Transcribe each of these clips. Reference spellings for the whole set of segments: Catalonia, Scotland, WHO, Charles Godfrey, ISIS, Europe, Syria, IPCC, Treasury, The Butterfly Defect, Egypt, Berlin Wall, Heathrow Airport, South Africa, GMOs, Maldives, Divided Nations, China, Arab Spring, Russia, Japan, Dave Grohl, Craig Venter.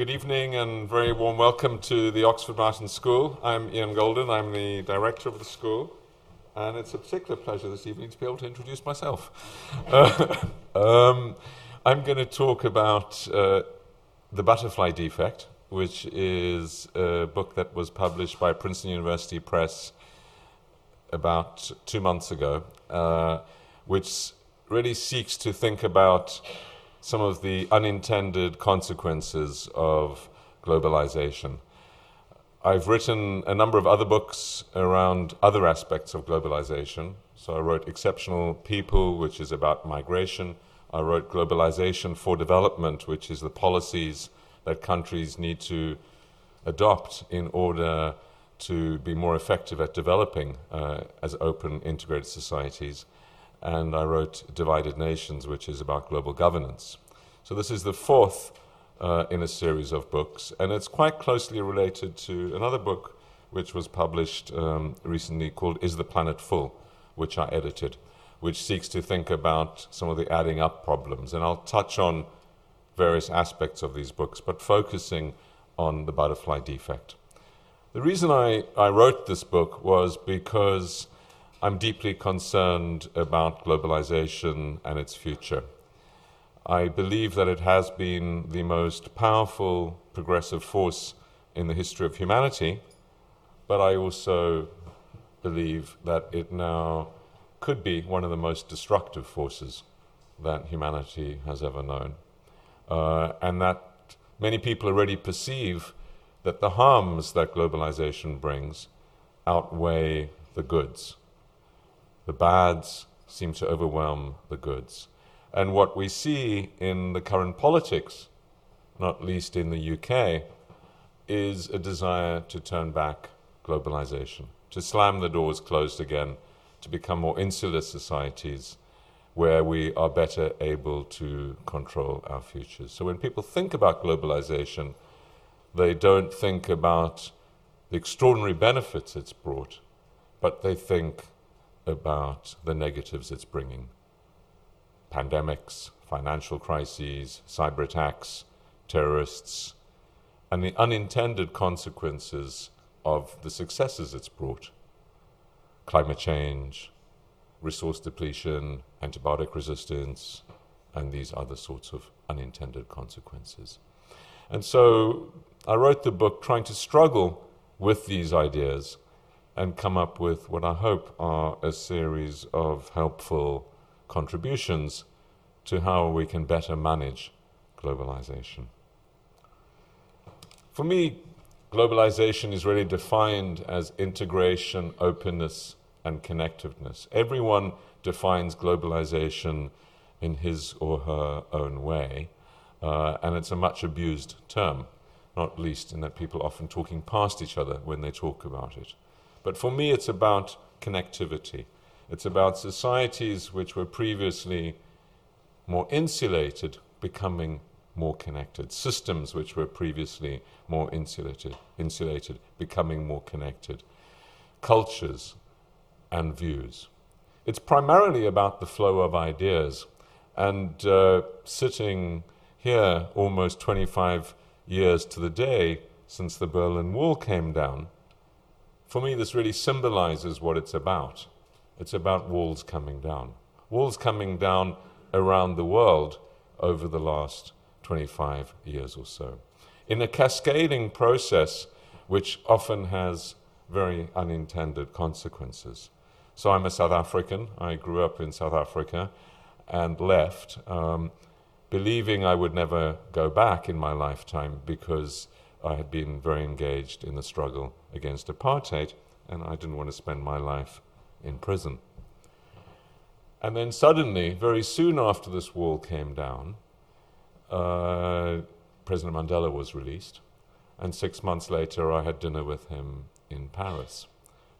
Good evening and very warm welcome to the Oxford Martin School. I'm Ian Golden, I'm the director of the school, and it's a particular pleasure this evening to be able to introduce myself. I'm going to talk about The Butterfly Defect, which is a book that was published by Princeton University Press about 2 months ago, which really seeks to think about some of the unintended consequences of globalization. I've written a number of other books around other aspects of globalization. So I wrote Exceptional People, which is about migration. I wrote Globalization for Development, which is the policies that countries need to adopt in order to be more effective at developing as open, integrated societies. And I wrote Divided Nations, which is about global governance. So this is the fourth in a series of books, and it's quite closely related to another book which was published recently called Is the Planet Full?, which I edited, which seeks to think about some of the adding up problems. And I'll touch on various aspects of these books, but focusing on the butterfly defect. The reason I wrote this book was because I'm deeply concerned about globalization and its future. I believe that it has been the most powerful progressive force in the history of humanity, but I also believe that it now could be one of the most destructive forces that humanity has ever known. And that many people already perceive that the harms that globalization brings outweigh the goods. The bads seem to overwhelm the goods. And what we see in the current politics, not least in the UK, is a desire to turn back globalization, to slam the doors closed again, to become more insular societies where we are better able to control our futures. So when people think about globalization, they don't think about the extraordinary benefits it's brought, but they think about the negatives it's bringing. Pandemics, financial crises, cyber attacks, terrorists, and the unintended consequences of the successes it's brought. Climate change, resource depletion, antibiotic resistance, and these other sorts of unintended consequences. And so I wrote the book trying to struggle with these ideas and come up with what I hope are a series of helpful contributions to how we can better manage globalization. For me, globalization is really defined as integration, openness, and connectiveness. Everyone defines globalization in his or her own way, and it's a much abused term, not least in that people are often talking past each other when they talk about it. But for me, it's about connectivity. It's about societies which were previously more insulated becoming more connected, systems which were previously more insulated becoming more connected, cultures and views. It's primarily about the flow of ideas. And sitting here almost 25 years to the day since the Berlin Wall came down, for me, this really symbolizes what it's about. It's about walls coming down around the world over the last 25 years or so, in a cascading process which often has very unintended consequences. So I'm a South African. I grew up in South Africa and left, believing I would never go back in my lifetime because I had been very engaged in the struggle against apartheid, and I didn't want to spend my life in prison. And then suddenly, very soon after this wall came down, President Mandela was released, and 6 months later I had dinner with him in Paris,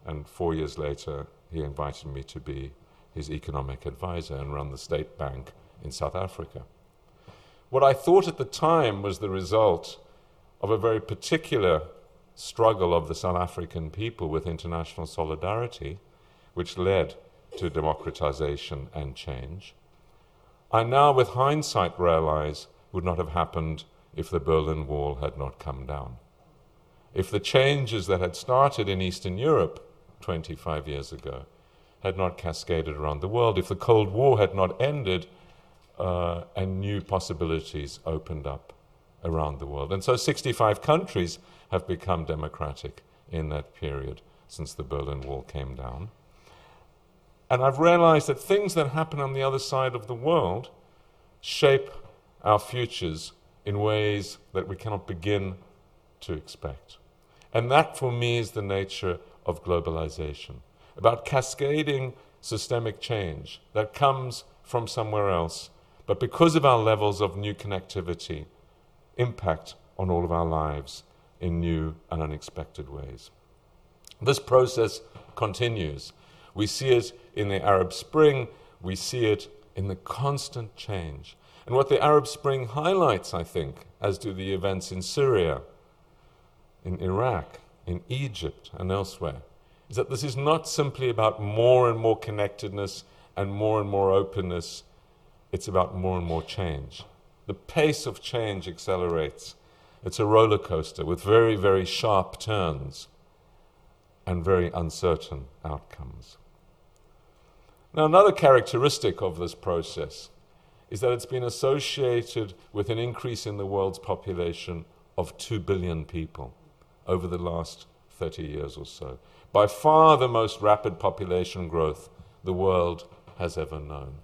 and 4 years later he invited me to be his economic advisor and run the State Bank in South Africa. What I thought at the time was the result of a very particular struggle of the South African people with international solidarity, which led to democratization and change, I now, with hindsight, realize would not have happened if the Berlin Wall had not come down. If the changes that had started in Eastern Europe 25 years ago had not cascaded around the world, if the Cold War had not ended and new possibilities opened up around the world. And so 65 countries have become democratic in that period since the Berlin Wall came down. And I've realized that things that happen on the other side of the world shape our futures in ways that we cannot begin to expect. And that, for me, is the nature of globalization, about cascading systemic change that comes from somewhere else, but because of our levels of new connectivity, impact on all of our lives in new and unexpected ways. This process continues. We see it in the Arab Spring. We see it in the constant change. And what the Arab Spring highlights, I think, as do the events in Syria, in Iraq, in Egypt, and elsewhere, is that this is not simply about more and more connectedness and more openness. It's about more and more change. The pace of change accelerates. It's a roller coaster with very, very sharp turns and very uncertain outcomes. Now, another characteristic of this process is that it's been associated with an increase in the world's population of 2 billion people over the last 30 years or so. By far the most rapid population growth the world has ever known.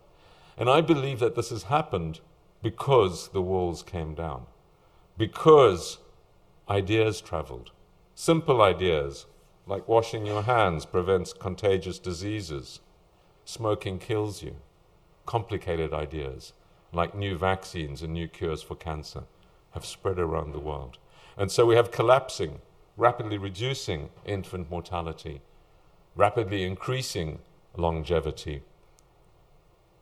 And I believe that this has happened because the walls came down, because ideas traveled. Simple ideas, like washing your hands prevents contagious diseases, smoking kills you. Complicated ideas, like new vaccines and new cures for cancer, have spread around the world. And so we have collapsing, rapidly reducing infant mortality, rapidly increasing longevity,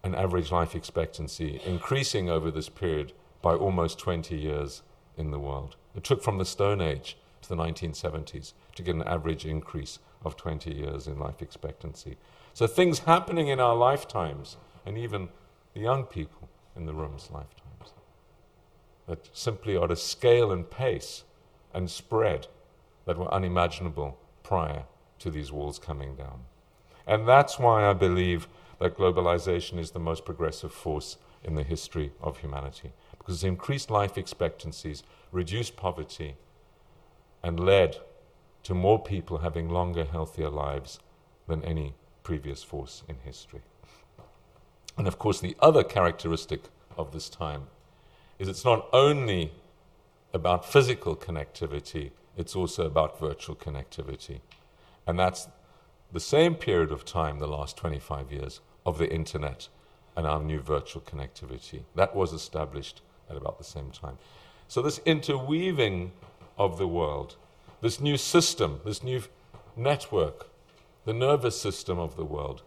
and average life expectancy increasing over this period by almost 20 years in the world. It took from the Stone Age to the 1970s to get an average increase of 20 years in life expectancy. So things happening in our lifetimes, and even the young people in the room's lifetimes, that simply are at a scale and pace and spread that were unimaginable prior to these walls coming down. And that's why I believe that globalization is the most progressive force in the history of humanity, because it's increased life expectancies, reduced poverty, and led to more people having longer, healthier lives than any previous force in history. And of course, the other characteristic of this time is it's not only about physical connectivity, it's also about virtual connectivity. And that's the same period of time, the last 25 years, of the internet and our new virtual connectivity. That was established at about the same time. So this interweaving of the world, this new system, this new network, the nervous system of the world,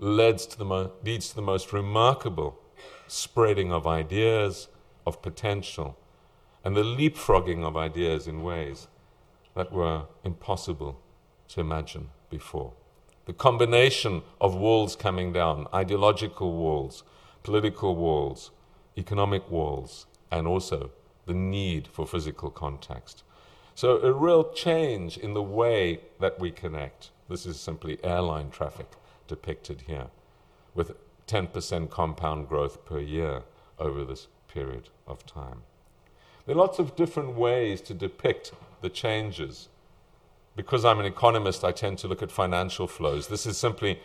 leads to the most remarkable spreading of ideas, of potential, and the leapfrogging of ideas in ways that were impossible to imagine before. The combination of walls coming down, ideological walls, political walls, economic walls, and also the need for physical context. So a real change in the way that we connect. This is simply airline traffic depicted here, with 10% compound growth per year over this period of time. There are lots of different ways to depict the changes. Because I'm an economist, I tend to look at financial flows. This is simply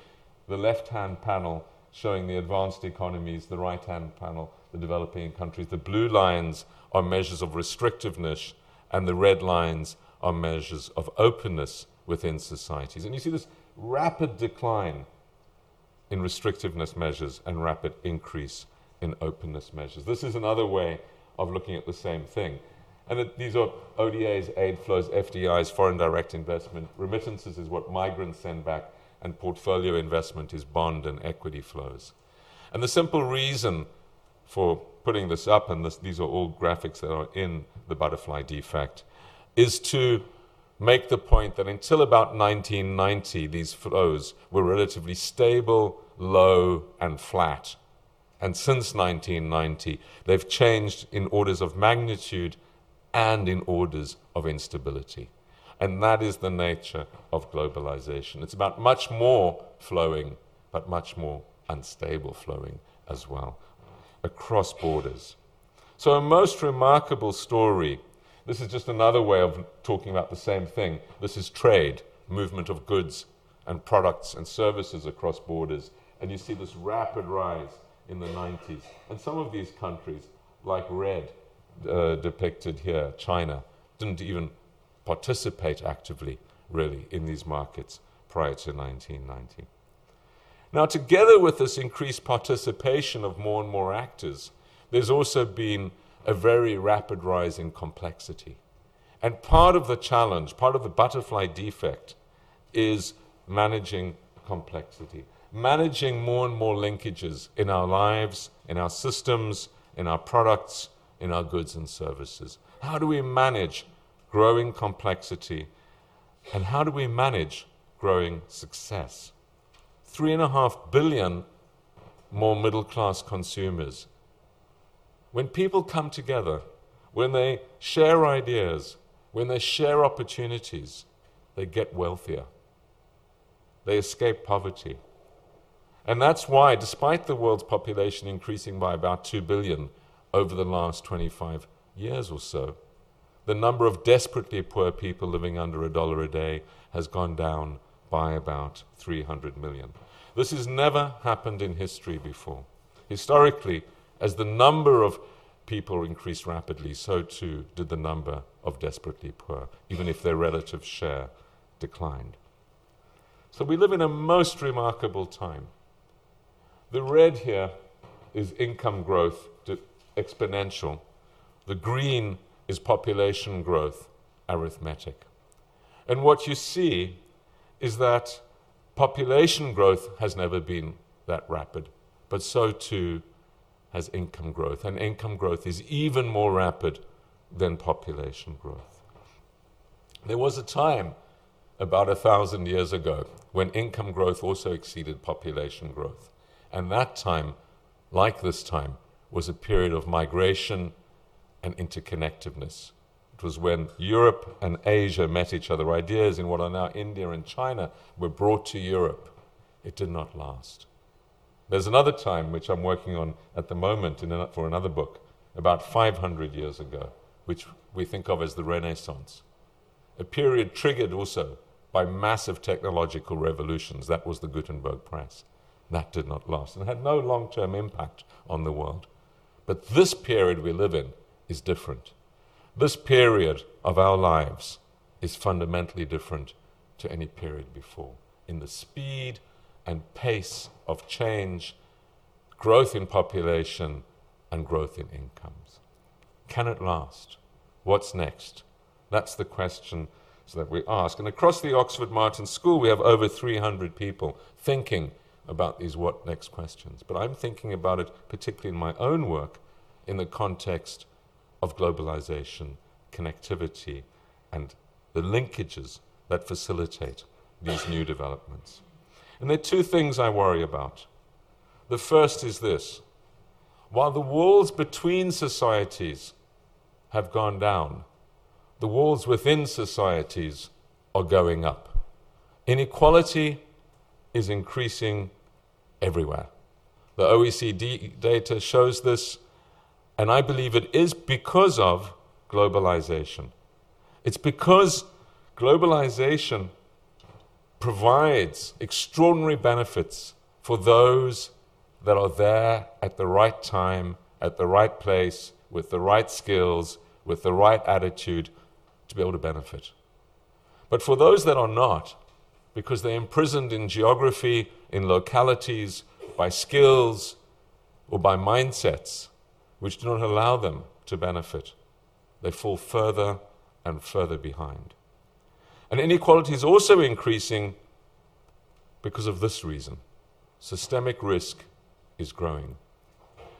the left-hand panel showing the advanced economies, the right-hand panel, the developing countries. The blue lines are measures of restrictiveness, and the red lines are measures of openness within societies. And you see this rapid decline in restrictiveness measures and rapid increase in openness measures. This is another way of looking at the same thing. And these are ODAs, aid flows, FDIs, foreign direct investment. Remittances is what migrants send back, and portfolio investment is bond and equity flows. And the simple reason for putting this up, and these are all graphics that are in The Butterfly Defect, is to make the point that until about 1990, these flows were relatively stable, low, and flat And since 1990, they've changed in orders of magnitude and in orders of instability. And that is the nature of globalization. It's about much more flowing, but much more unstable flowing as well, across borders. So a most remarkable story. This is just another way of talking about the same thing. This is trade, movement of goods and products and services across borders. And you see this rapid rise in the 90s. And some of these countries, like red depicted here, China, didn't even participate actively, really, in these markets prior to 1990. Now, together with this increased participation of more and more actors, there's also been a very rapid rise in complexity. And part of the challenge, part of the butterfly defect, is managing complexity, managing more and more linkages in our lives, in our systems, in our products, in our goods and services. How do we manage growing complexity, and how do we manage growing success? 3.5 billion more middle-class consumers. When people come together, when they share ideas, when they share opportunities, they get wealthier. They escape poverty. And that's why, despite the world's population increasing by about 2 billion over the last 25 years or so, the number of desperately poor people living under $1 a day has gone down by about 300 million. This has never happened in history before. Historically, as the number of people increased rapidly, so too did the number of desperately poor, even if their relative share declined. So we live in a most remarkable time. The red here is income growth, exponential. The green is population growth, arithmetic. And what you see is that population growth has never been that rapid, but so too has income growth. And income growth is even more rapid than population growth. There was a time about 1,000 years ago when income growth also exceeded population growth. And that time, like this time, was a period of migration and interconnectedness. It was when Europe and Asia met each other. Ideas in what are now India and China were brought to Europe. It did not last. There's another time, which I'm working on at the moment for another book, about 500 years ago, which we think of as the Renaissance, a period triggered also by massive technological revolutions. That was the Gutenberg Press. That did not last and had no long-term impact on the world. But this period we live in is different. This period of our lives is fundamentally different to any period before in the speed and pace of change, growth in population, and growth in incomes. Can it last? What's next? That's the question that we ask. And across the Oxford Martin School, we have over 300 people thinking about these what next questions. But I'm thinking about it particularly in my own work in the context of globalization, connectivity, and the linkages that facilitate these new developments. And there are two things I worry about. The first is this. While the walls between societies have gone down, the walls within societies are going up. Inequality is increasing everywhere. The OECD data shows this, and I believe it is because of globalization. It's because globalization provides extraordinary benefits for those that are there at the right time, at the right place, with the right skills, with the right attitude to be able to benefit. But for those that are not, because they're imprisoned in geography, in localities, by skills or by mindsets which do not allow them to benefit, they fall further and further behind. And inequality is also increasing because of this reason. Systemic risk is growing.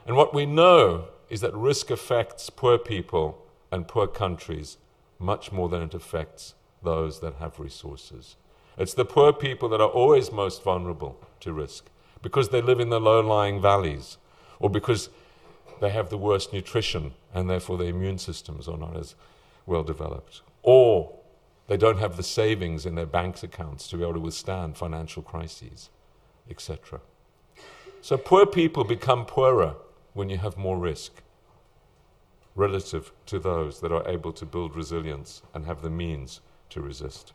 And what we know is that risk affects poor people and poor countries much more than it affects those that have resources. It's the poor people that are always most vulnerable to risk because they live in the low-lying valleys or because they have the worst nutrition and therefore their immune systems are not as well developed, or they don't have the savings in their bank's accounts to be able to withstand financial crises, etc. So poor people become poorer when you have more risk relative to those that are able to build resilience and have the means to resist.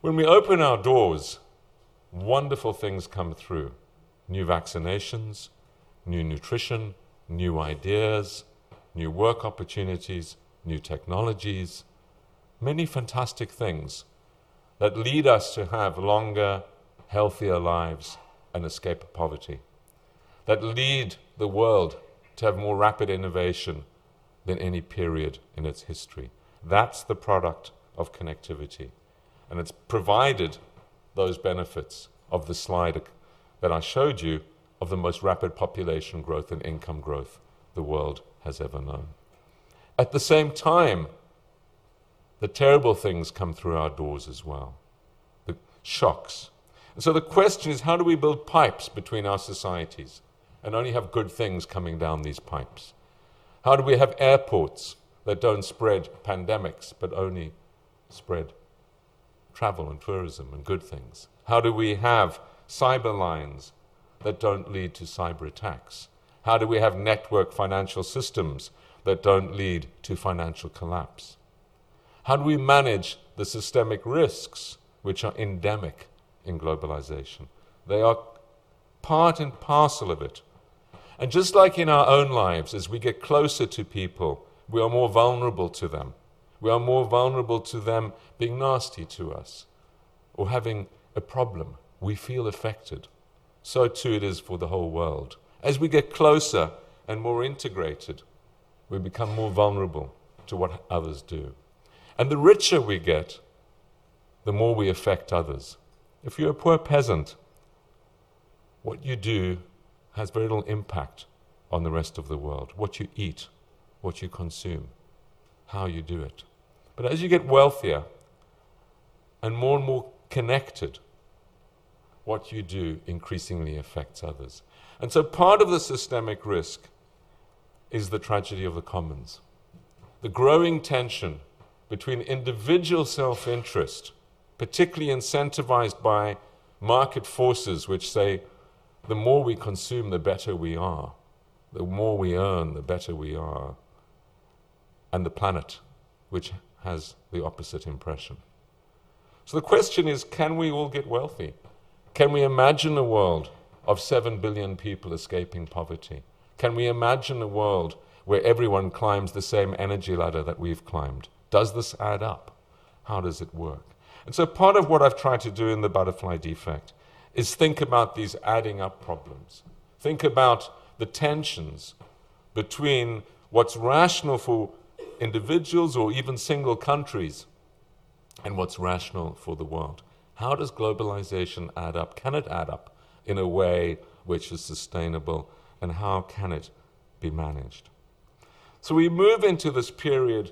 When we open our doors, wonderful things come through. New vaccinations, new nutrition, new ideas, new work opportunities, new technologies, many fantastic things that lead us to have longer, healthier lives and escape poverty, that lead the world to have more rapid innovation than any period in its history. That's the product of connectivity. And it's provided those benefits of the slide that I showed you of the most rapid population growth and income growth the world has ever known. At the same time, the terrible things come through our doors as well, the shocks. And so the question is, how do we build pipes between our societies and only have good things coming down these pipes? How do we have airports that don't spread pandemics but only spread travel and tourism and good things? How do we have cyber lines that don't lead to cyber attacks? How do we have network financial systems that don't lead to financial collapse? How do we manage the systemic risks which are endemic in globalization? They are part and parcel of it. And just like in our own lives, as we get closer to people, we are more vulnerable to them. We are more vulnerable to them being nasty to us or having a problem. We feel affected. So too it is for the whole world. As we get closer and more integrated, we become more vulnerable to what others do. And the richer we get, the more we affect others. If you're a poor peasant, what you do has very little impact on the rest of the world. What you eat, what you consume, how you do it. But as you get wealthier and more connected, what you do increasingly affects others. And so part of the systemic risk is the tragedy of the commons, the growing tension between individual self-interest, particularly incentivized by market forces which say the more we consume, the better we are, the more we earn, the better we are, and the planet, which has the opposite impression. So the question is, can we all get wealthy? Can we imagine a world of 7 billion people escaping poverty? Can we imagine a world where everyone climbs the same energy ladder that we've climbed? Does this add up? How does it work? And so part of what I've tried to do in The Butterfly Defect is think about these adding up problems. Think about the tensions between what's rational for individuals or even single countries and what's rational for the world. How does globalization add up? Can it add up in a way which is sustainable, and how can it be managed? So we move into this period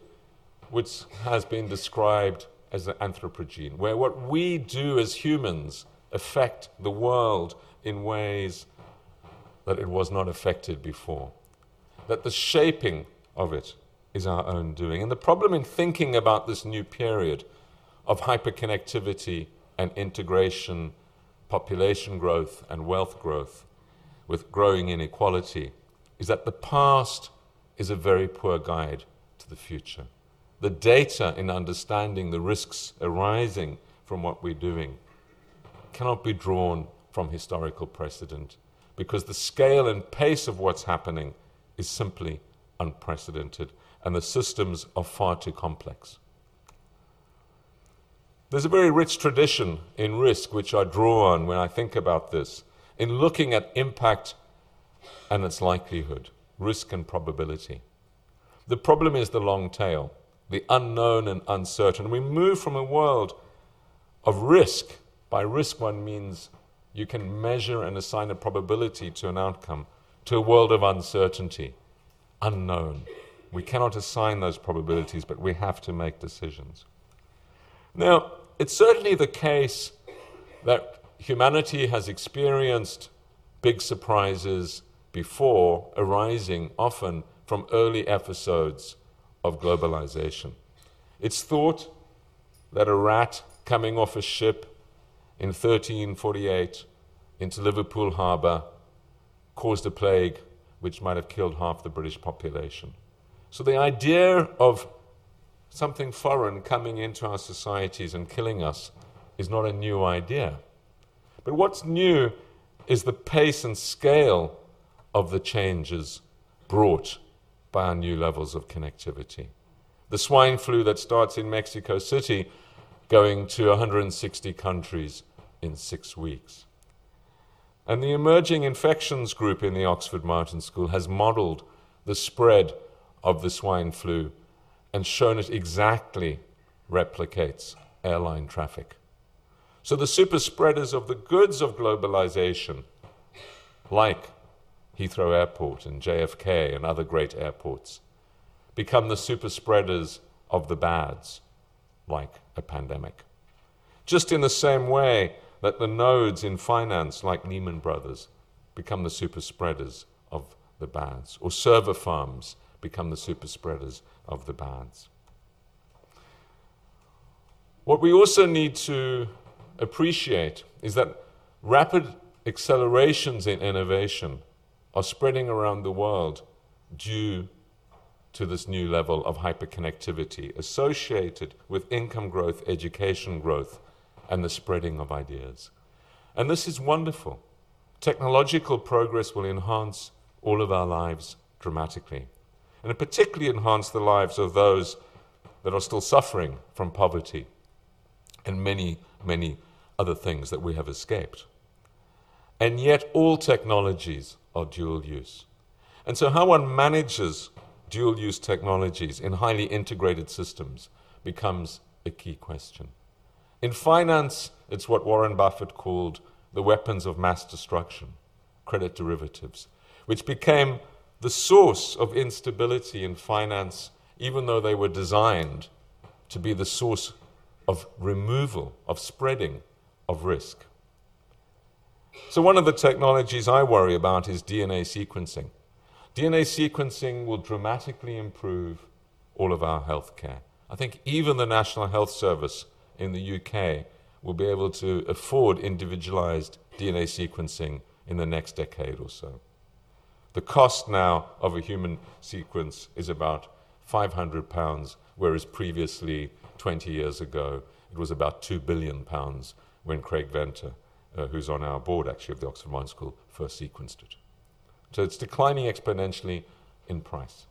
which has been described as the Anthropocene, where what we do as humans affect the world in ways that it was not affected before, that the shaping of it is our own doing. And the problem in thinking about this new period of hyperconnectivity and integration, population growth and wealth growth with growing inequality is that the past is a very poor guide to the future. The data in understanding the risks arising from what we're doing cannot be drawn from historical precedent because the scale and pace of what's happening is simply unprecedented, and the systems are far too complex. There's a very rich tradition in risk which I draw on when I think about this, in looking at impact and its likelihood, risk and probability. The problem is the long tail, the unknown and uncertain. We move from a world of risk. By risk, one means you can measure and assign a probability to an outcome, to a world of uncertainty, unknown. We cannot assign those probabilities, but we have to make decisions. Now, it's certainly the case that humanity has experienced big surprises before, arising often from early episodes of globalization. It's thought that a rat coming off a ship in 1348 into Liverpool harbour caused a plague which might have killed half the British population. So the idea of something foreign coming into our societies and killing us is not a new idea. But what's new is the pace and scale of the changes brought by our new levels of connectivity. The swine flu that starts in Mexico City going to 160 countries in 6 weeks. And the emerging infections group in the Oxford Martin School has modelled the spread of the swine flu and shown it exactly replicates airline traffic. So the super spreaders of the goods of globalization, like Heathrow Airport and JFK and other great airports, become the super spreaders of the bads, like a pandemic. Just in the same way that the nodes in finance, like Lehman Brothers, become the super spreaders of the bads, or server farms become the super spreaders of the bads. What we also need to appreciate is that rapid accelerations in innovation are spreading around the world due to this new level of hyperconnectivity associated with income growth, education growth, and the spreading of ideas. And this is wonderful. Technological progress will enhance all of our lives dramatically, and particularly enhance the lives of those that are still suffering from poverty and many, many other things that we have escaped. And yet all technologies are dual use. And so how one manages dual use technologies in highly integrated systems becomes a key question. In finance, it's what Warren Buffett called the weapons of mass destruction, credit derivatives, which became the source of instability in finance, even though they were designed to be the source of removal, of spreading, of risk. So one of the technologies I worry about is DNA sequencing. DNA sequencing will dramatically improve all of our healthcare. I think even the National Health Service in the UK will be able to afford individualized DNA sequencing in the next decade or so. The cost now of a human sequence is about £500, whereas previously, 20 years ago, it was about £2 billion when Craig Venter, who's on our board actually of the Oxford Martin School, first sequenced it. So it's declining exponentially in price,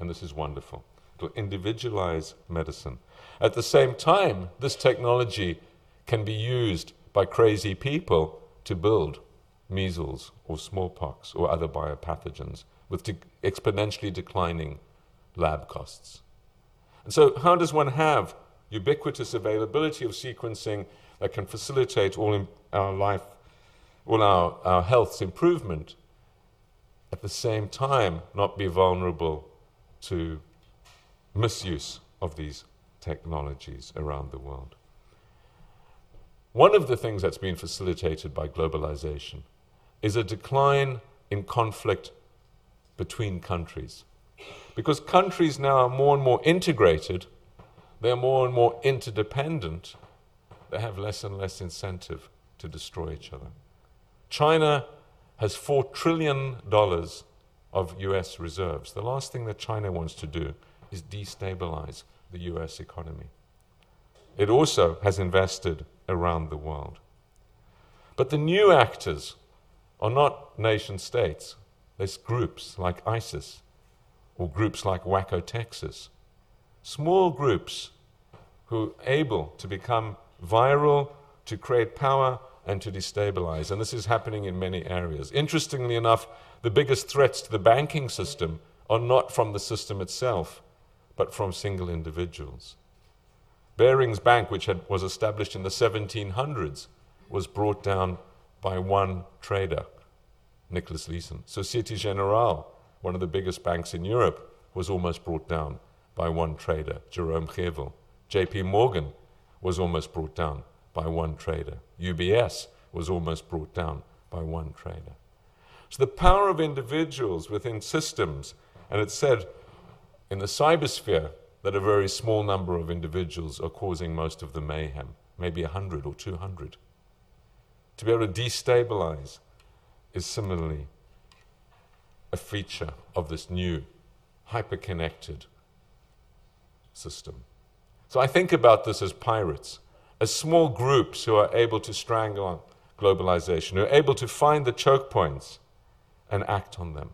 and this is wonderful. It will individualize medicine. At the same time, this technology can be used by crazy people to build measles or smallpox or other biopathogens with exponentially declining lab costs. And so how does one have ubiquitous availability of sequencing that can facilitate all our health's improvement, at the same time not be vulnerable to misuse of these technologies around the world? One of the things that's been facilitated by globalization is a decline in conflict between countries. Because countries now are more and more integrated, they're more and more interdependent, they have less and less incentive to destroy each other. China has $4 trillion of US reserves. The last thing that China wants to do is destabilize the US economy. It also has invested around the world. But the new actors are not nation states. There's groups like ISIS or groups like Waco, Texas. Small groups who are able to become viral, to create power, and to destabilize. And this is happening in many areas. Interestingly enough, the biggest threats to the banking system are not from the system itself, but from single individuals. Barings Bank, which was established in the 1700s, was brought down by one trader, Nicholas Leeson. Société Générale, one of the biggest banks in Europe, was almost brought down by one trader, Jerome Gevel. JP Morgan was almost brought down by one trader. UBS was almost brought down by one trader. So the power of individuals within systems, and it's said in the cybersphere that a very small number of individuals are causing most of the mayhem, maybe 100 or 200. To be able to destabilize is similarly a feature of this new hyper-connected system. So I think about this as pirates, as small groups who are able to strangle on globalization, who are able to find the choke points and act on them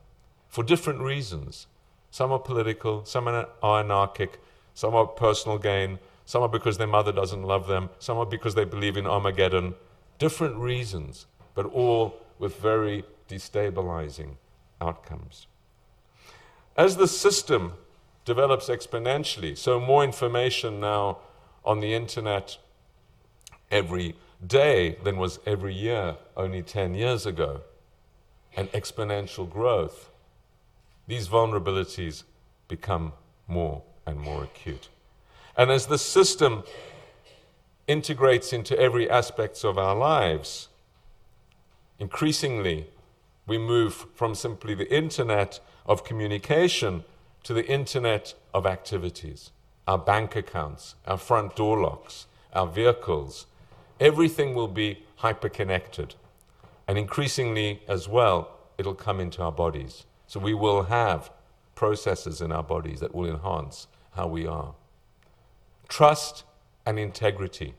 for different reasons. Some are political, some are anarchic, some are personal gain, some are because their mother doesn't love them, some are because they believe in Armageddon. Different reasons, but all with very destabilizing outcomes. As the system develops exponentially, so more information now on the internet every day than was every year only 10 years ago, and exponential growth, these vulnerabilities become more and more acute. And as the system integrates into every aspect of our lives, increasingly we move from simply the internet of communication to the internet of activities, our bank accounts, our front door locks, our vehicles. Everything will be hyper-connected. And increasingly, as well, it'll come into our bodies. So we will have processes in our bodies that will enhance how we are. Trust and integrity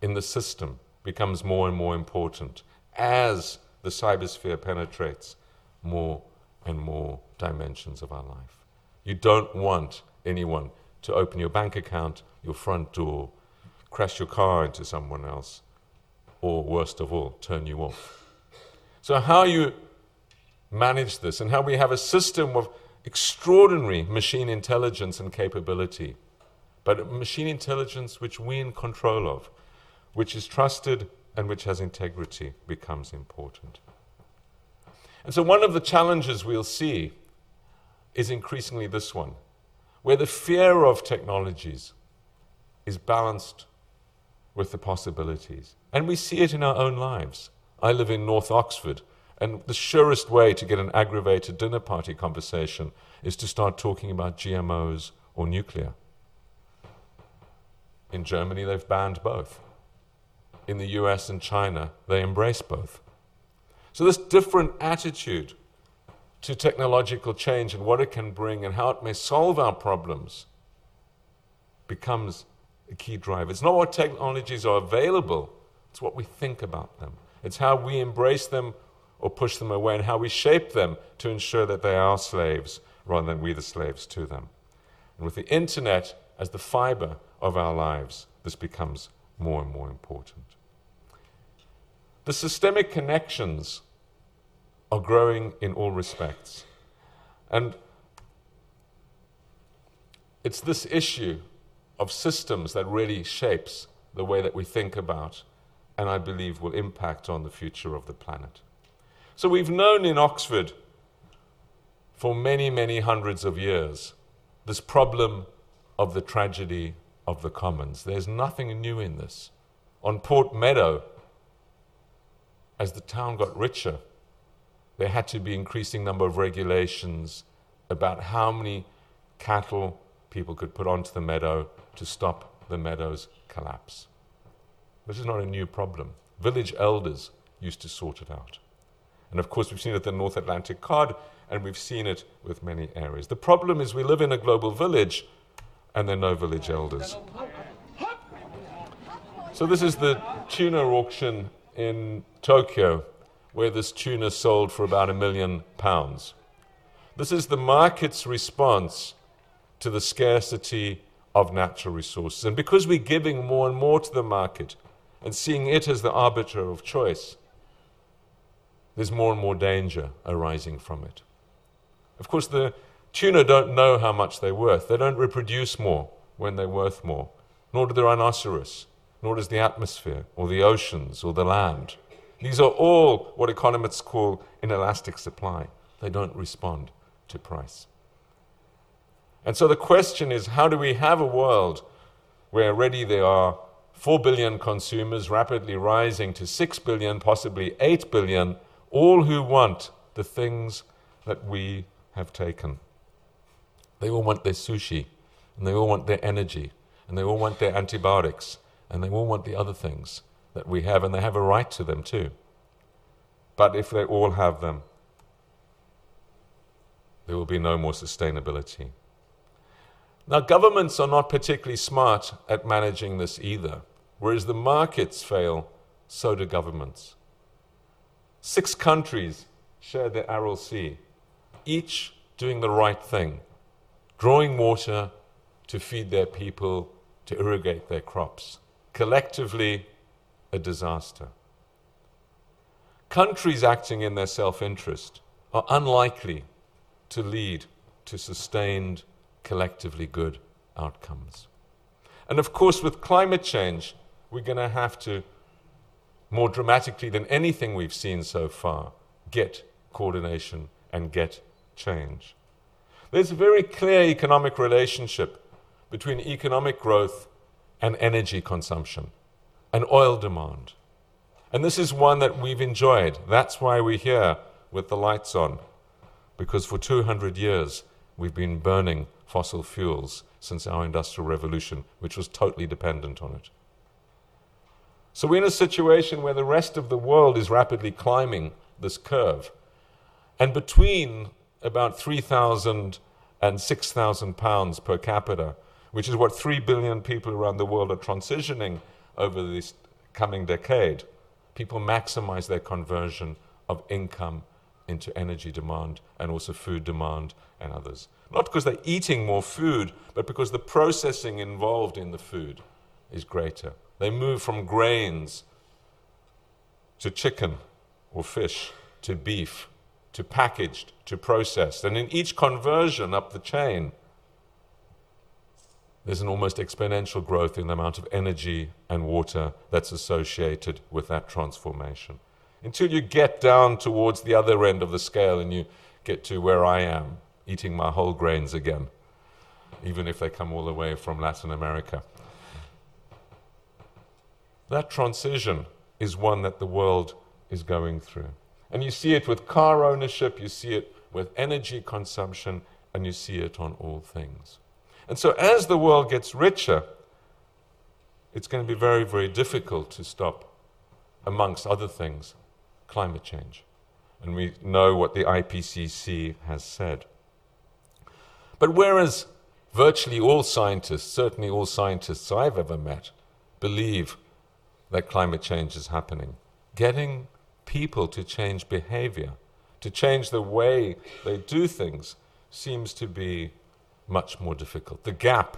in the system becomes more and more important as the cybersphere penetrates more and more dimensions of our life. You don't want anyone to open your bank account, your front door, crash your car into someone else, or worst of all, turn you off. So how you manage this and how we have a system of extraordinary machine intelligence and capability, but machine intelligence which we're in control of, which is trusted and which has integrity, becomes important. And so one of the challenges we'll see is increasingly this one, where the fear of technologies is balanced with the possibilities. And we see it in our own lives. I live in North Oxford, and the surest way to get an aggravated dinner party conversation is to start talking about GMOs or nuclear. In Germany, they've banned both. In the US and China, they embrace both. So this different attitude to technological change and what it can bring and how it may solve our problems becomes a key driver. It's not what technologies are available, it's what we think about them. It's how we embrace them or push them away and how we shape them to ensure that they are slaves rather than we the slaves to them. And with the internet as the fiber of our lives, this becomes more and more important. The systemic connections are growing in all respects. And it's this issue of systems that really shapes the way that we think about, and I believe will impact on the future of the planet. So we've known in Oxford for many, many hundreds of years this problem of the tragedy of the commons. There's nothing new in this. On Port Meadow, as the town got richer, there had to be increasing number of regulations about how many cattle people could put onto the meadow to stop the meadow's collapse. This is not a new problem. Village elders used to sort it out. And of course, we've seen it at the North Atlantic Cod, and we've seen it with many areas. The problem is we live in a global village, and there are no village elders. So this is the tuna auction in Tokyo, where this tuna sold for about £1 million. This is the market's response to the scarcity of natural resources. And because we're giving more and more to the market and seeing it as the arbiter of choice, there's more and more danger arising from it. Of course, the tuna don't know how much they're worth. They don't reproduce more when they're worth more, nor do the rhinoceros, nor does the atmosphere or the oceans or the land. These are all what economists call inelastic supply. They don't respond to price. And so the question is, how do we have a world where already there are 4 billion consumers, rapidly rising to 6 billion, possibly 8 billion, all who want the things that we have taken. They all want their sushi, and they all want their energy, and they all want their antibiotics, and they all want the other things that we have, and they have a right to them too. But if they all have them, there will be no more sustainability. Now, governments are not particularly smart at managing this either. Whereas the markets fail, so do governments. 6 countries share the Aral Sea, each doing the right thing, drawing water to feed their people, to irrigate their crops. Collectively, a disaster. Countries acting in their self-interest are unlikely to lead to sustained, collectively good outcomes. And of course, with climate change, we're going to have to, more dramatically than anything we've seen so far, get coordination and get change. There's a very clear economic relationship between economic growth and energy consumption and oil demand. And this is one that we've enjoyed. That's why we're here with the lights on, because for 200 years we've been burning fossil fuels since our Industrial Revolution, which was totally dependent on it. So we're in a situation where the rest of the world is rapidly climbing this curve. And between about 3,000 and 6,000 pounds per capita, which is what 3 billion people around the world are transitioning over this coming decade, people maximize their conversion of income into energy demand and also food demand and others. Not because they're eating more food, but because the processing involved in the food is greater. They move from grains to chicken or fish to beef to packaged to processed. And in each conversion up the chain, there's an almost exponential growth in the amount of energy and water that's associated with that transformation. Until you get down towards the other end of the scale and you get to where I am, eating my whole grains again, even if they come all the way from Latin America. That transition is one that the world is going through. And you see it with car ownership, you see it with energy consumption, and you see it on all things. And so as the world gets richer, it's going to be very, very difficult to stop, amongst other things, climate change. And we know what the IPCC has said. But whereas virtually all scientists, certainly all scientists I've ever met, believe that climate change is happening, getting people to change behavior, to change the way they do things, seems to be much more difficult. The gap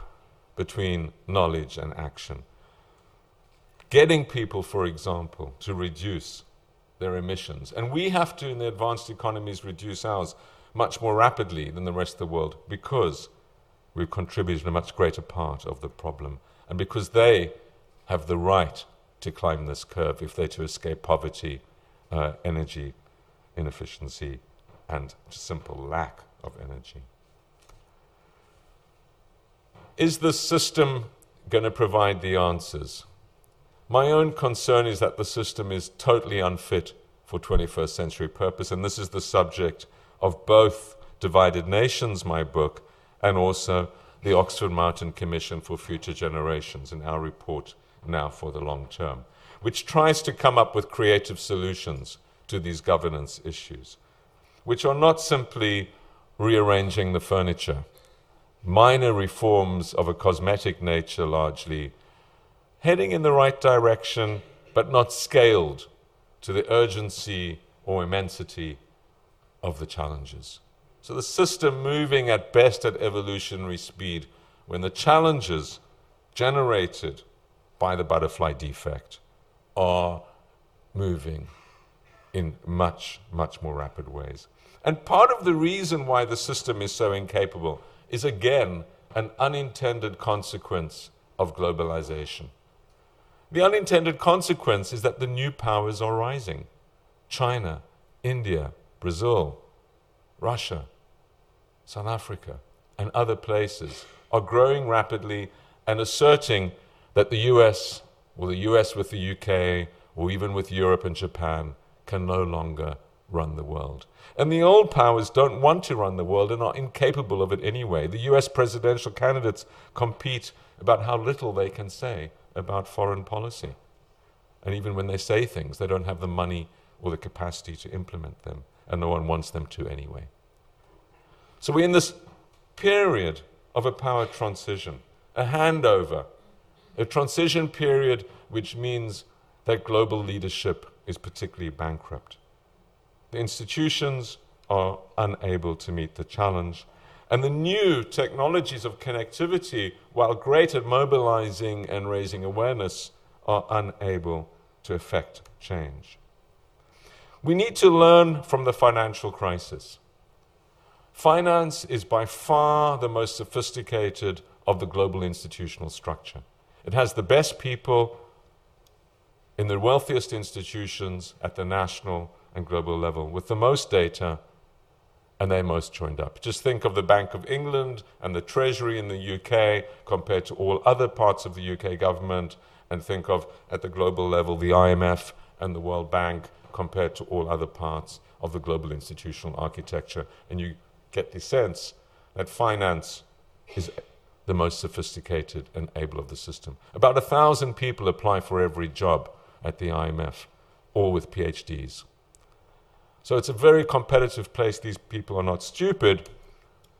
between knowledge and action. Getting people, for example, to reduce their emissions. And we have to, in the advanced economies, reduce ours much more rapidly than the rest of the world because we've contributed a much greater part of the problem and because they have the right to climb this curve if they're to escape poverty, energy inefficiency, and just simple lack of energy. Is this system going to provide the answers? My own concern is that the system is totally unfit for 21st century purpose, and this is the subject of both Divided Nations, my book, and also the Oxford Martin Commission for Future Generations in our report Now for the Long Term, which tries to come up with creative solutions to these governance issues, which are not simply rearranging the furniture, minor reforms of a cosmetic nature largely, heading in the right direction, but not scaled to the urgency or immensity of the challenges. So the system moving at best at evolutionary speed when the challenges generated by the butterfly defect are moving in much, much more rapid ways. And part of the reason why the system is so incapable is again an unintended consequence of globalization. The unintended consequence is that the new powers are rising. China, India, Brazil, Russia, South Africa, and other places are growing rapidly and asserting that the US with the UK, or even with Europe and Japan, can no longer run the world. And the old powers don't want to run the world and are incapable of it anyway. The US presidential candidates compete about how little they can say about foreign policy. And even when they say things, they don't have the money or the capacity to implement them, and no one wants them to anyway. So we're in this period of a power transition, a handover, a transition period which means that global leadership is particularly bankrupt. The institutions are unable to meet the challenge, and the new technologies of connectivity, while great at mobilizing and raising awareness, are unable to effect change. We need to learn from the financial crisis. Finance is by far the most sophisticated of the global institutional structure. It has the best people in the wealthiest institutions at the national and global level, with the most data, and they're most joined up. Just think of the Bank of England and the Treasury in the UK compared to all other parts of the UK government, and think of, at the global level, the IMF and the World Bank compared to all other parts of the global institutional architecture. And you get the sense that finance is the most sophisticated and able of the system. About 1,000 people apply for every job at the IMF, all with PhDs. So it's a very competitive place. These people are not stupid,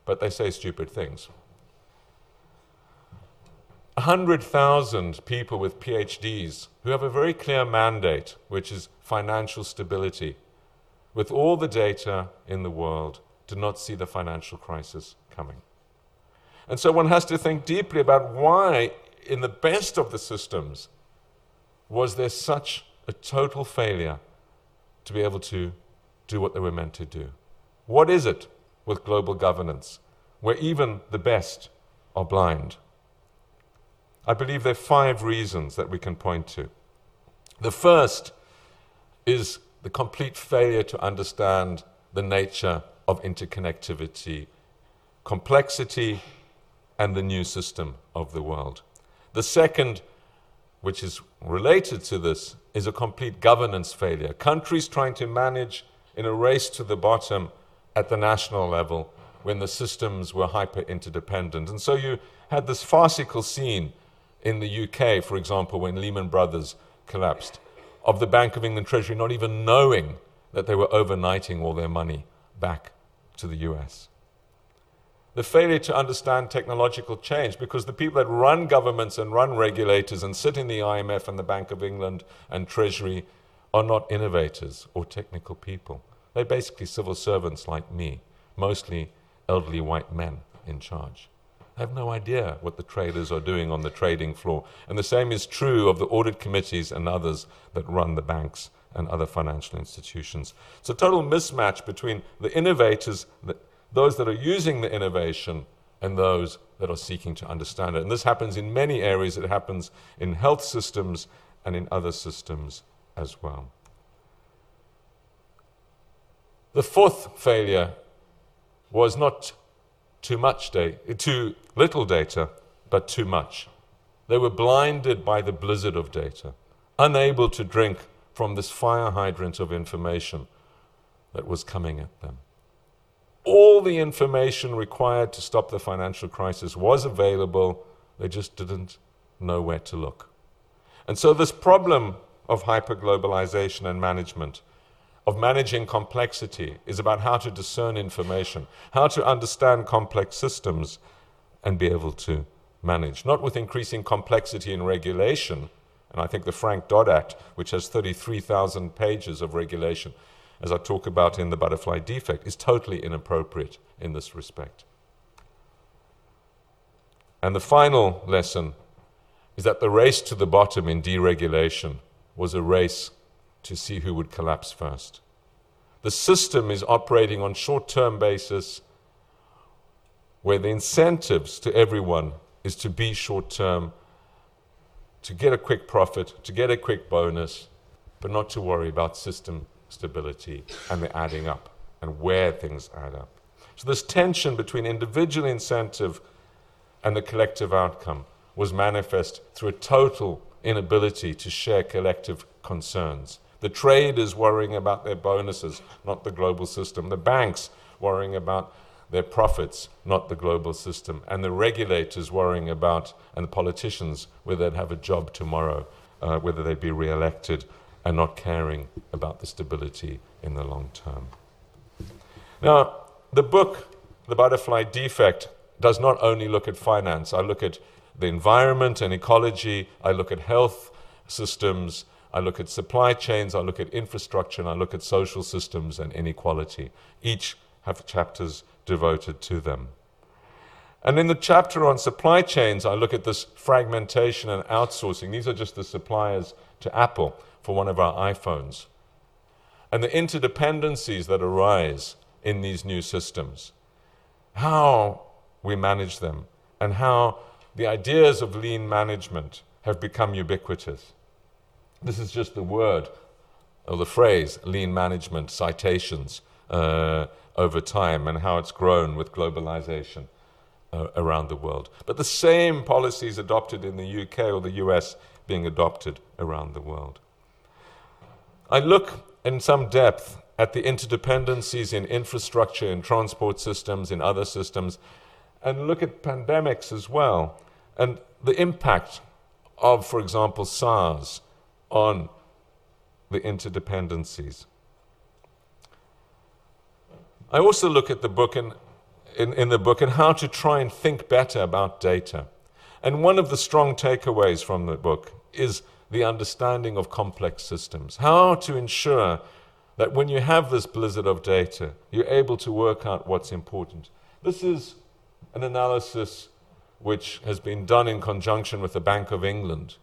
but they say stupid things. 100,000 people with PhDs who have a very clear mandate, which is financial stability, with all the data in the world, do not see the financial crisis coming. And so one has to think deeply about why, in the best of the systems, was there such a total failure to be able to do what they were meant to do. What is it with global governance, where even the best are blind? I believe there are five reasons that we can point to. The first is the complete failure to understand the nature of interconnectivity, complexity, and the new system of the world. The second, which is related to this, is a complete governance failure. Countries trying to manage in a race to the bottom at the national level when the systems were hyper-interdependent. And so you had this farcical scene in the UK, for example, when Lehman Brothers collapsed, of the Bank of England Treasury not even knowing that they were overnighting all their money back to the US. The failure to understand technological change, because the people that run governments and run regulators and sit in the IMF and the Bank of England and Treasury are not innovators or technical people. They're basically civil servants like me, mostly elderly white men in charge. I have no idea what the traders are doing on the trading floor. And the same is true of the audit committees and others that run the banks and other financial institutions. It's a total mismatch between the innovators, those that are using the innovation, and those that are seeking to understand it. And this happens in many areas. It happens in health systems and in other systems as well. The fourth failure was not too little data, but too much. They were blinded by the blizzard of data, unable to drink from this fire hydrant of information that was coming at them. All the information required to stop the financial crisis was available. They just didn't know where to look. And so this problem of hyperglobalization and management, of managing complexity, is about how to discern information, how to understand complex systems and be able to manage. Not with increasing complexity in regulation, and I think the Frank Dodd Act, which has 33,000 pages of regulation, as I talk about in The Butterfly Defect, is totally inappropriate in this respect. And the final lesson is that the race to the bottom in deregulation was a race to see who would collapse first. The system is operating on short-term basis where the incentives to everyone is to be short-term, to get a quick profit, to get a quick bonus, but not to worry about system stability and the adding up and where things add up. So this tension between individual incentive and the collective outcome was manifest through a total inability to share collective concerns. The trade is worrying about their bonuses, not the global system. The banks worrying about their profits, not the global system. And the regulators worrying about, and the politicians, whether they'd have a job tomorrow, whether they'd be re-elected, and not caring about the stability in the long term. Now, the book, The Butterfly Defect, does not only look at finance. I look at the environment and ecology. I look at health systems. I look at supply chains. I look at infrastructure. And I look at social systems and inequality. Each have chapters devoted to them. And in the chapter on supply chains, I look at this fragmentation and outsourcing. These are just the suppliers to Apple for one of our iPhones. And the interdependencies that arise in these new systems. How we manage them, and how the ideas of lean management have become ubiquitous. This is just the word, or the phrase, lean management citations over time, and how it's grown with globalization around the world. But the same policies adopted in the UK or the US being adopted around the world. I look in some depth at the interdependencies in infrastructure, in transport systems, in other systems, and look at pandemics as well, and the impact of, for example, SARS on the interdependencies. I also look at the book in the book and how to try and think better about data. And one of the strong takeaways from the book is the understanding of complex systems, how to ensure that when you have this blizzard of data, you're able to work out what's important. This is an analysis which has been done in conjunction with the Bank of England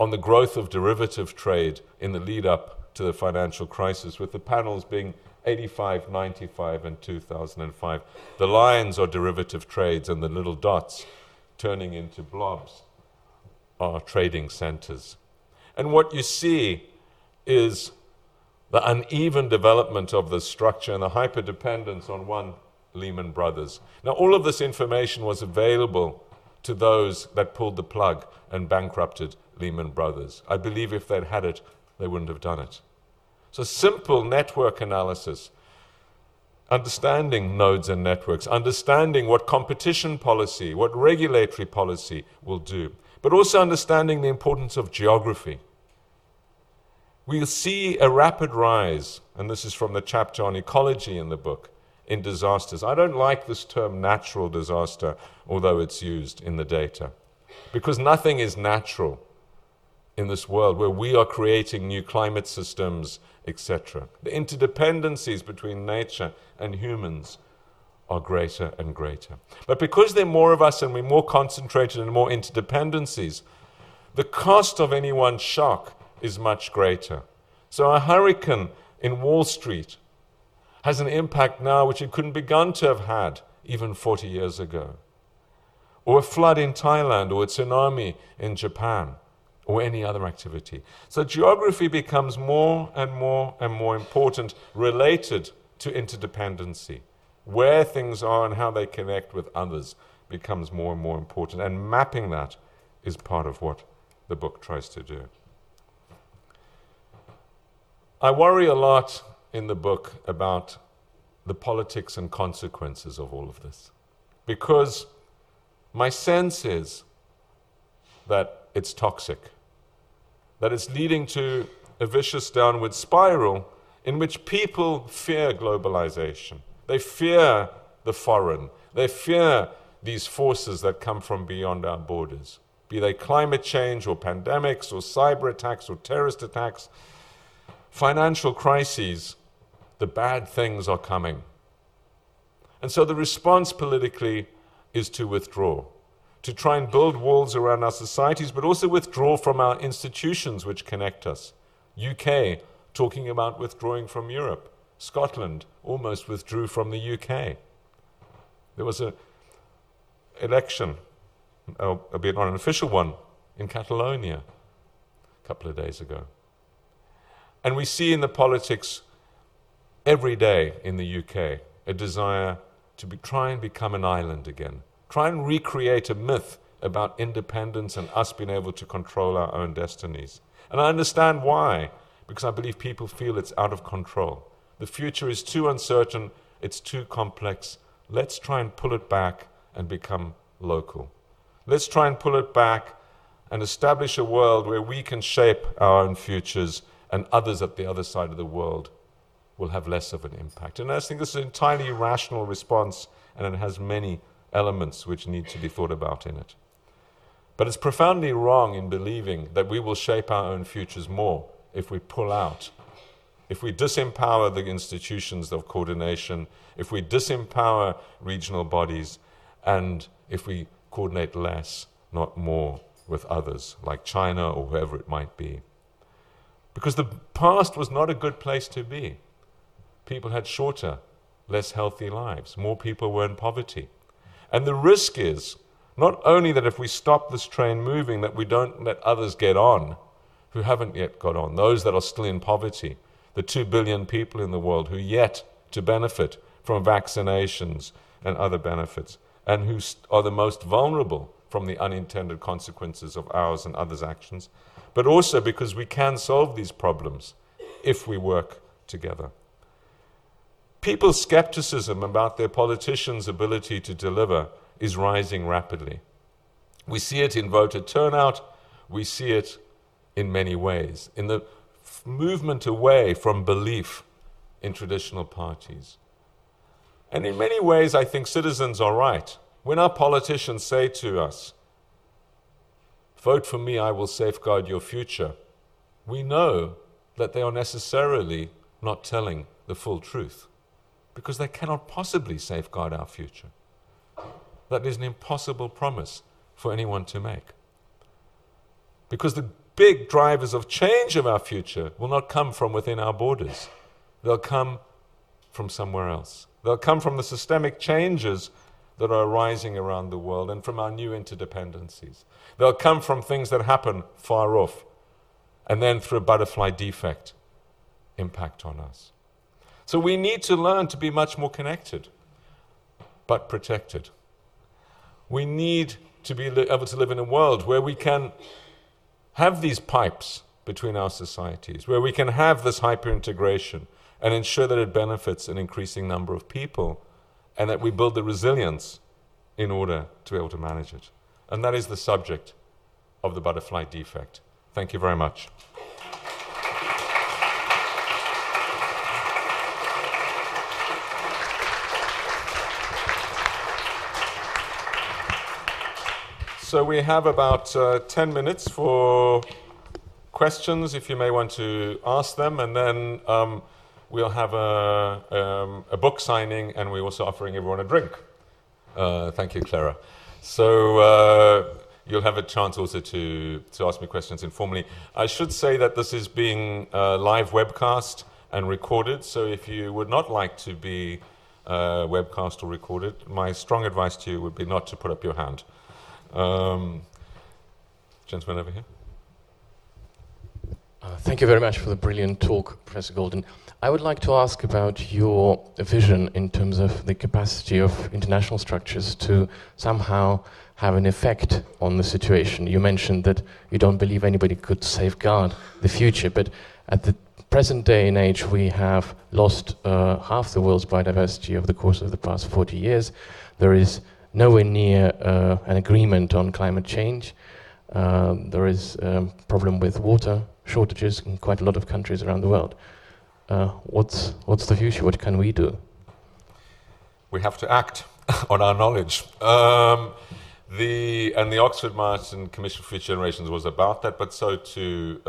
on the growth of derivative trade in the lead up to the financial crisis, with the panels being 85, 95, and 2005. The lines are derivative trades, and the little dots turning into blobs are trading centers. And what you see is the uneven development of the structure and the hyperdependence on one Lehman Brothers. Now, all of this information was available to those that pulled the plug and bankrupted Lehman Brothers. I believe if they'd had it, they wouldn't have done it. So simple network analysis, understanding nodes and networks, understanding what competition policy, what regulatory policy will do, but also understanding the importance of geography. We'll see a rapid rise, and this is from the chapter on ecology in the book, in disasters. I don't like this term natural disaster, although it's used in the data, because nothing is natural in this world where we are creating new climate systems, etc. The interdependencies between nature and humans are greater and greater. But because there are more of us and we're more concentrated and more interdependencies, the cost of any one shock is much greater. So a hurricane in Wall Street has an impact now which it couldn't begun to have had even 40 years ago. Or a flood in Thailand, or a tsunami in Japan, or any other activity. So geography becomes more and more and more important, related to interdependency. Where things are and how they connect with others becomes more and more important. And mapping that is part of what the book tries to do. I worry a lot in the book about the politics and consequences of all of this, because my sense is that it's toxic, that it's leading to a vicious downward spiral in which people fear globalization. They fear the foreign. They fear these forces that come from beyond our borders, be they climate change or pandemics or cyber attacks or terrorist attacks. Financial crises, the bad things are coming. And so the response politically is to withdraw, to try and build walls around our societies, but also withdraw from our institutions which connect us. UK talking about withdrawing from Europe. Scotland almost withdrew from the UK. There was an election, albeit not an official one, in Catalonia a couple of days ago. And we see in the politics every day in the UK a desire to try and become an island again, try and recreate a myth about independence and us being able to control our own destinies. And I understand why, because I believe people feel it's out of control. The future is too uncertain, it's too complex. Let's try and pull it back and become local. Let's try and pull it back and establish a world where we can shape our own futures and others at the other side of the world will have less of an impact. And I think this is an entirely rational response, and it has many elements which need to be thought about in it. But it's profoundly wrong in believing that we will shape our own futures more if we pull out, if we disempower the institutions of coordination, if we disempower regional bodies, and if we coordinate less, not more, with others, like China or whoever it might be. Because the past was not a good place to be. People had shorter, less healthy lives. More people were in poverty. And the risk is not only that if we stop this train moving, that we don't let others get on who haven't yet got on, those that are still in poverty, the 2 billion people in the world who yet to benefit from vaccinations and other benefits, and who are the most vulnerable from the unintended consequences of ours and others' actions, but also because we can solve these problems if we work together. People's skepticism about their politicians' ability to deliver is rising rapidly. We see it in voter turnout. We see it in many ways, in the movement away from belief in traditional parties. And in many ways, I think citizens are right. When our politicians say to us, vote for me, I will safeguard your future, we know that they are necessarily not telling the full truth, because they cannot possibly safeguard our future. That is an impossible promise for anyone to make, because the big drivers of change of our future will not come from within our borders. They'll come from somewhere else. They'll come from the systemic changes that are arising around the world and from our new interdependencies. They'll come from things that happen far off and then through a butterfly defect impact on us. So we need to learn to be much more connected but protected. We need to be able to live in a world where we can have these pipes between our societies, where we can have this hyperintegration and ensure that it benefits an increasing number of people, and that we build the resilience in order to be able to manage it. And that is the subject of the butterfly defect. Thank you very much. So we have about 10 minutes for questions, if you may want to ask them, and then we'll have a book signing, and we're also offering everyone a drink. Thank you, Clara. So you'll have a chance also to ask me questions informally. I should say that this is being live webcast and recorded, so if you would not like to be webcast or recorded, my strong advice to you would be not to put up your hand. Gentleman over here. Thank you very much for the brilliant talk, Professor Golden. I would like to ask about your vision in terms of the capacity of international structures to somehow have an effect on the situation. You mentioned that you don't believe anybody could safeguard the future, but at the present day and age, we have lost half the world's biodiversity over the course of the past 40 years. There is nowhere near an agreement on climate change. There is a problem with water shortages in quite a lot of countries around the world. What's the future? What can we do? We have to act on our knowledge. The Oxford Martin Commission for Future Generations was about that, but so too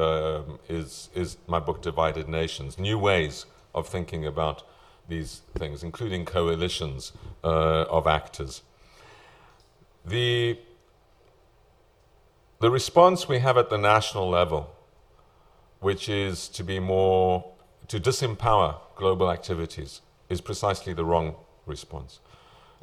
is my book Divided Nations, new ways of thinking about these things, including coalitions of actors. The response we have at the national level, which is to disempower global activities, is precisely the wrong response.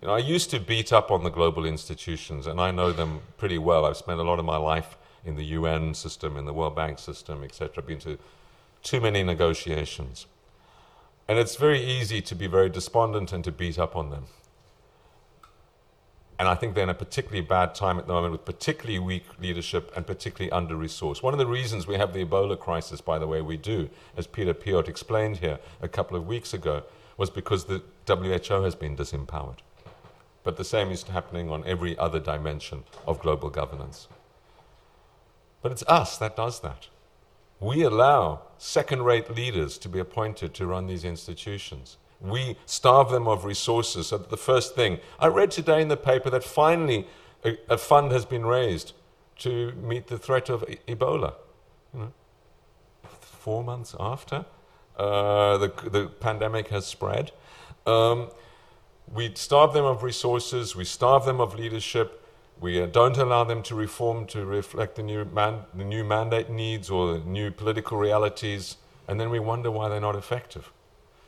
You know, I used to beat up on the global institutions, and I know them pretty well. I've spent a lot of my life in the UN system, in the World Bank system, etc. I've been to too many negotiations. And it's very easy to be very despondent and to beat up on them. And I think they're in a particularly bad time at the moment with particularly weak leadership and particularly under-resourced. One of the reasons we have the Ebola crisis, by the way, we do, as Peter Piot explained here a couple of weeks ago, was because the WHO has been disempowered. But the same is happening on every other dimension of global governance. But it's us that does that. We allow second-rate leaders to be appointed to run these institutions. We starve them of resources. So the first thing, I read today in the paper that finally a fund has been raised to meet the threat of Ebola. You know, 4 months after the pandemic has spread. We starve them of resources, we starve them of leadership, we don't allow them to reform to reflect the new mandate needs or the new political realities, and then we wonder why they're not effective.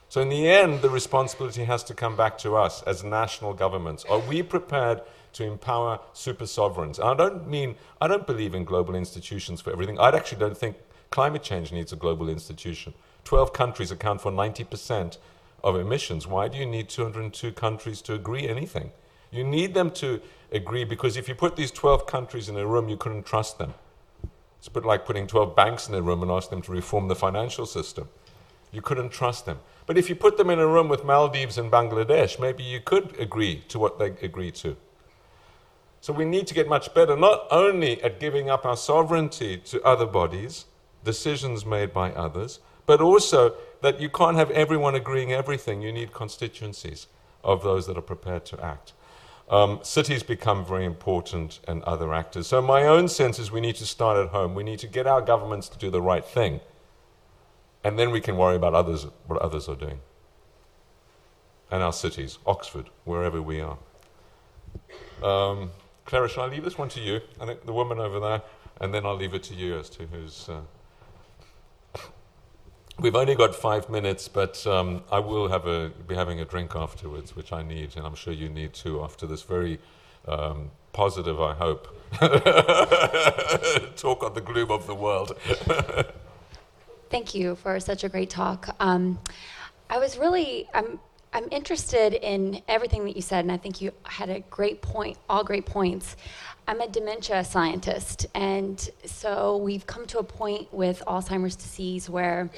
So in the end, the responsibility has to come back to us as national governments. Are we prepared to empower super sovereigns? And I don't believe in global institutions for everything. I actually don't think climate change needs a global institution. 12 countries account for 90% of emissions. Why do you need 202 countries to agree anything? You need them to agree because if you put these 12 countries in a room, you couldn't trust them. It's a bit like putting 12 banks in a room and ask them to reform the financial system. You couldn't trust them. But if you put them in a room with Maldives and Bangladesh, maybe you could agree to what they agree to. So we need to get much better, not only at giving up our sovereignty to other bodies, decisions made by others, but also that you can't have everyone agreeing everything. You need constituencies of those that are prepared to act. Cities become very important and other actors. So my own sense is we need to start at home. We need to get our governments to do the right thing. And then we can worry about others, what others are doing. And our cities, Oxford, wherever we are. Clara, shall I leave this one to you? I think the woman over there, and then I'll leave it to you as to who's... We've only got 5 minutes, but I will be having a drink afterwards, which I need, and I'm sure you need too, after this very positive, I hope, talk on the gloom of the world. Thank you for such a great talk. I'm interested in everything that you said, and I think you had a great point, all great points. I'm a dementia scientist, and so we've come to a point with Alzheimer's disease where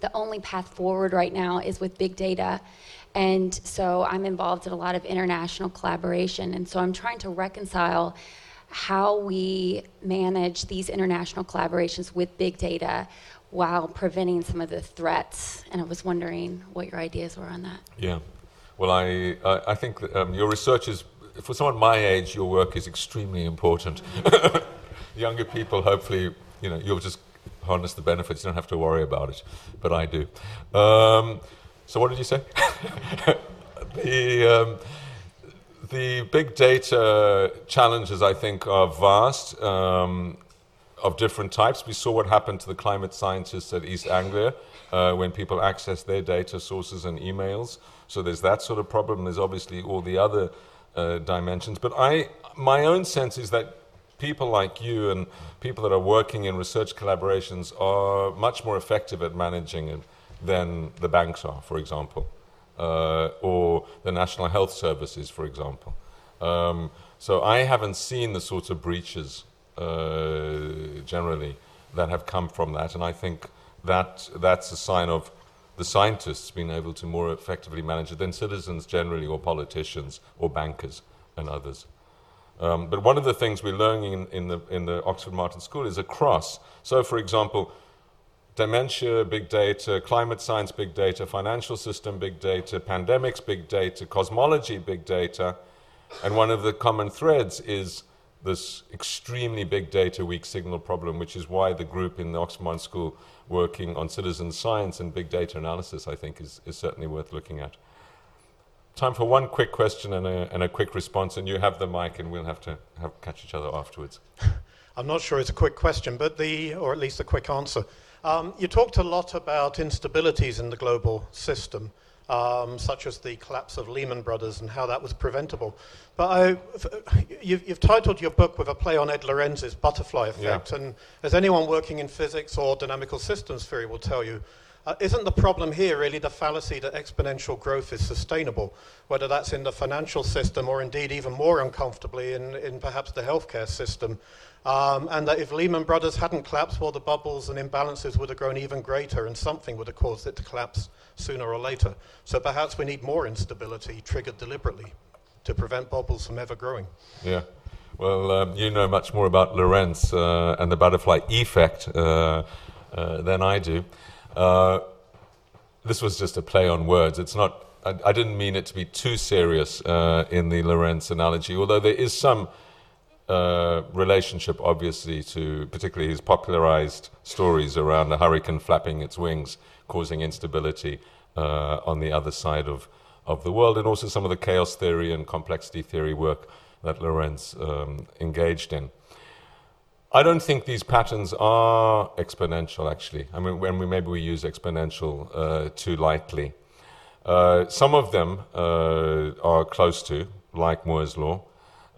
the only path forward right now is with big data. And so I'm involved in a lot of international collaboration, and so I'm trying to reconcile how we manage these international collaborations with big data while preventing some of the threats. And I was wondering what your ideas were on that. Yeah. Well, I think that, your research is, for someone my age, your work is extremely important. Mm-hmm. Younger people, hopefully, you know, you'll just harness the benefits. You don't have to worry about it. But I do. So what did you say? The big data challenges, I think, are vast, of different types. We saw what happened to the climate scientists at East Anglia when people accessed their data sources and emails. So there's that sort of problem. There's obviously all the other dimensions. But my own sense is that people like you and people that are working in research collaborations are much more effective at managing it than the banks are, for example, or the National Health Services, for example. So I haven't seen the sorts of breaches generally that have come from that, and I think that that's a sign of the scientists being able to more effectively manage it than citizens generally, or politicians, or bankers, and others. But one of the things we're learning in the Oxford Martin School is across. So, for example, dementia, big data, climate science, big data, financial system, big data, pandemics, big data, cosmology, big data, and one of the common threads is this extremely big data weak signal problem, which is why the group in the Oxford Martin School working on citizen science and big data analysis, I think, is certainly worth looking at. Time for one quick question and a quick response, and you have the mic, and we'll have to catch each other afterwards. I'm not sure it's a quick question, or at least a quick answer. You talked a lot about instabilities in the global system, such as the collapse of Lehman Brothers and how that was preventable. But you've titled your book with a play on Ed Lorenz's Butterfly Effect, yeah. And as anyone working in physics or dynamical systems theory will tell you, Isn't the problem here really the fallacy that exponential growth is sustainable, whether that's in the financial system or indeed even more uncomfortably in perhaps the healthcare system? And that if Lehman Brothers hadn't collapsed, well, the bubbles and imbalances would have grown even greater and something would have caused it to collapse sooner or later. So perhaps we need more instability triggered deliberately to prevent bubbles from ever growing. Yeah. Well, you know much more about Lorentz and the butterfly effect than I do. This was just a play on words. It's not. I didn't mean it to be too serious in the Lorentz analogy, although there is some relationship, obviously, to particularly his popularized stories around a hurricane flapping its wings, causing instability on the other side of the world, and also some of the chaos theory and complexity theory work that Lorentz engaged in. I don't think these patterns are exponential, actually. I mean, maybe we use exponential too lightly. Some of them are close to, like Moore's law,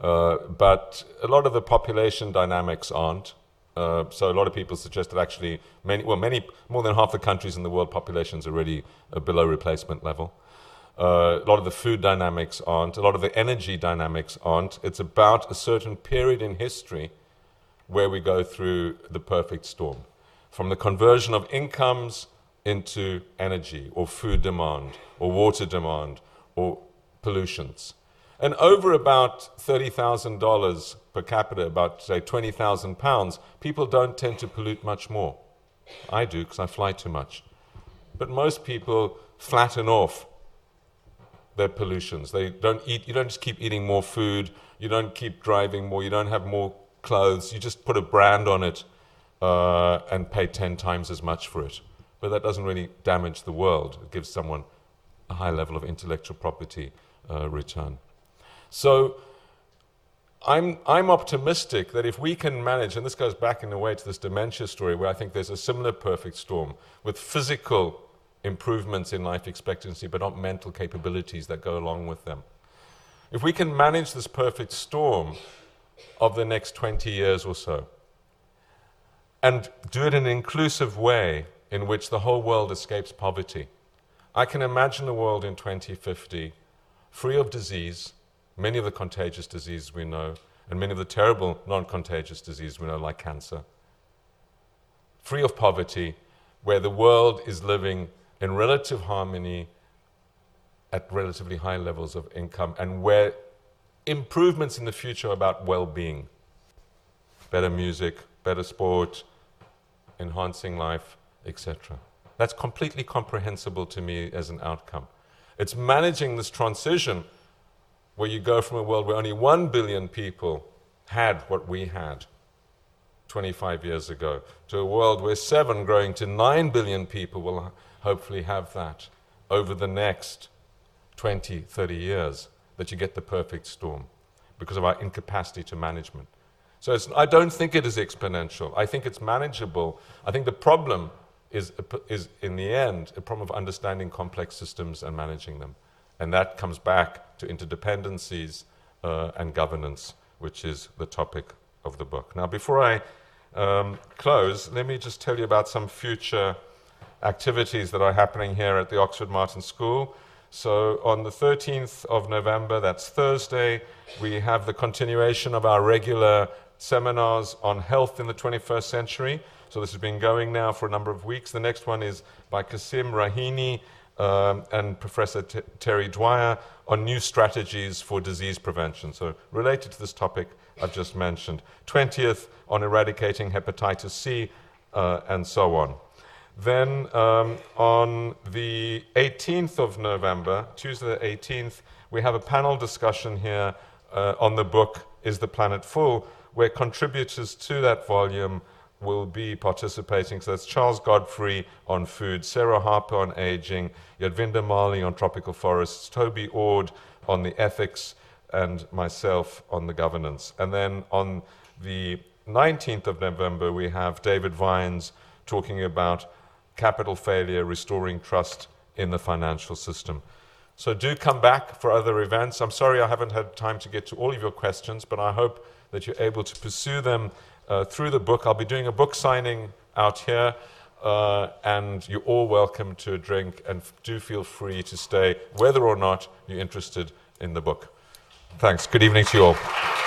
but a lot of the population dynamics aren't. So a lot of people suggest that actually, more than half the countries in the world populations are already below replacement level. A lot of the food dynamics aren't. A lot of the energy dynamics aren't. It's about a certain period in history where we go through the perfect storm, from the conversion of incomes into energy or food demand or water demand or pollutants. And over about $30,000 per capita, about, say, £20,000, people don't tend to pollute much more. I do, because I fly too much. But most people flatten off their pollutions. They don't eat. You don't just keep eating more food. You don't keep driving more. You don't have more clothes. You just put a brand on it and pay 10 times as much for it. But that doesn't really damage the world. It gives someone a high level of intellectual property return. So I'm optimistic that if we can manage, and this goes back in a way to this dementia story where I think there's a similar perfect storm with physical improvements in life expectancy but not mental capabilities that go along with them. If we can manage this perfect storm of the next 20 years or so, and do it in an inclusive way in which the whole world escapes poverty. I can imagine a world in 2050 free of disease, many of the contagious diseases we know, and many of the terrible non-contagious diseases we know, like cancer, free of poverty, where the world is living in relative harmony at relatively high levels of income, and where improvements in the future about well-being, better music, better sport, enhancing life, etc. That's completely comprehensible to me as an outcome. It's managing this transition where you go from a world where only 1 billion people had what we had 25 years ago to a world where 7 growing to 9 billion people will hopefully have that over the next 20, 30 years. That you get the perfect storm because of our incapacity to management. So I don't think it is exponential. I think it's manageable. I think the problem is in the end, a problem of understanding complex systems and managing them. And that comes back to interdependencies and governance, which is the topic of the book. Now, before I close, let me just tell you about some future activities that are happening here at the Oxford Martin School. So on the 13th of November, that's Thursday, we have the continuation of our regular seminars on health in the 21st century. So this has been going now for a number of weeks. The next one is by Kasim Rahini and Professor Terry Dwyer on new strategies for disease prevention. So related to this topic I've just mentioned. 20th on eradicating hepatitis C and so on. Then on the 18th of November, Tuesday the 18th, we have a panel discussion here on the book, Is the Planet Full?, where contributors to that volume will be participating. So that's Charles Godfrey on food, Sarah Harper on aging, Yadvinda Marley on tropical forests, Toby Ord on the ethics, and myself on the governance. And then on the 19th of November, we have David Vines talking about capital failure, restoring trust in the financial system. So do come back for other events. I'm sorry I haven't had time to get to all of your questions, but I hope that you're able to pursue them through the book. I'll be doing a book signing out here and you're all welcome to a drink, and do feel free to stay whether or not you're interested in the book. Thanks. Good evening to you all.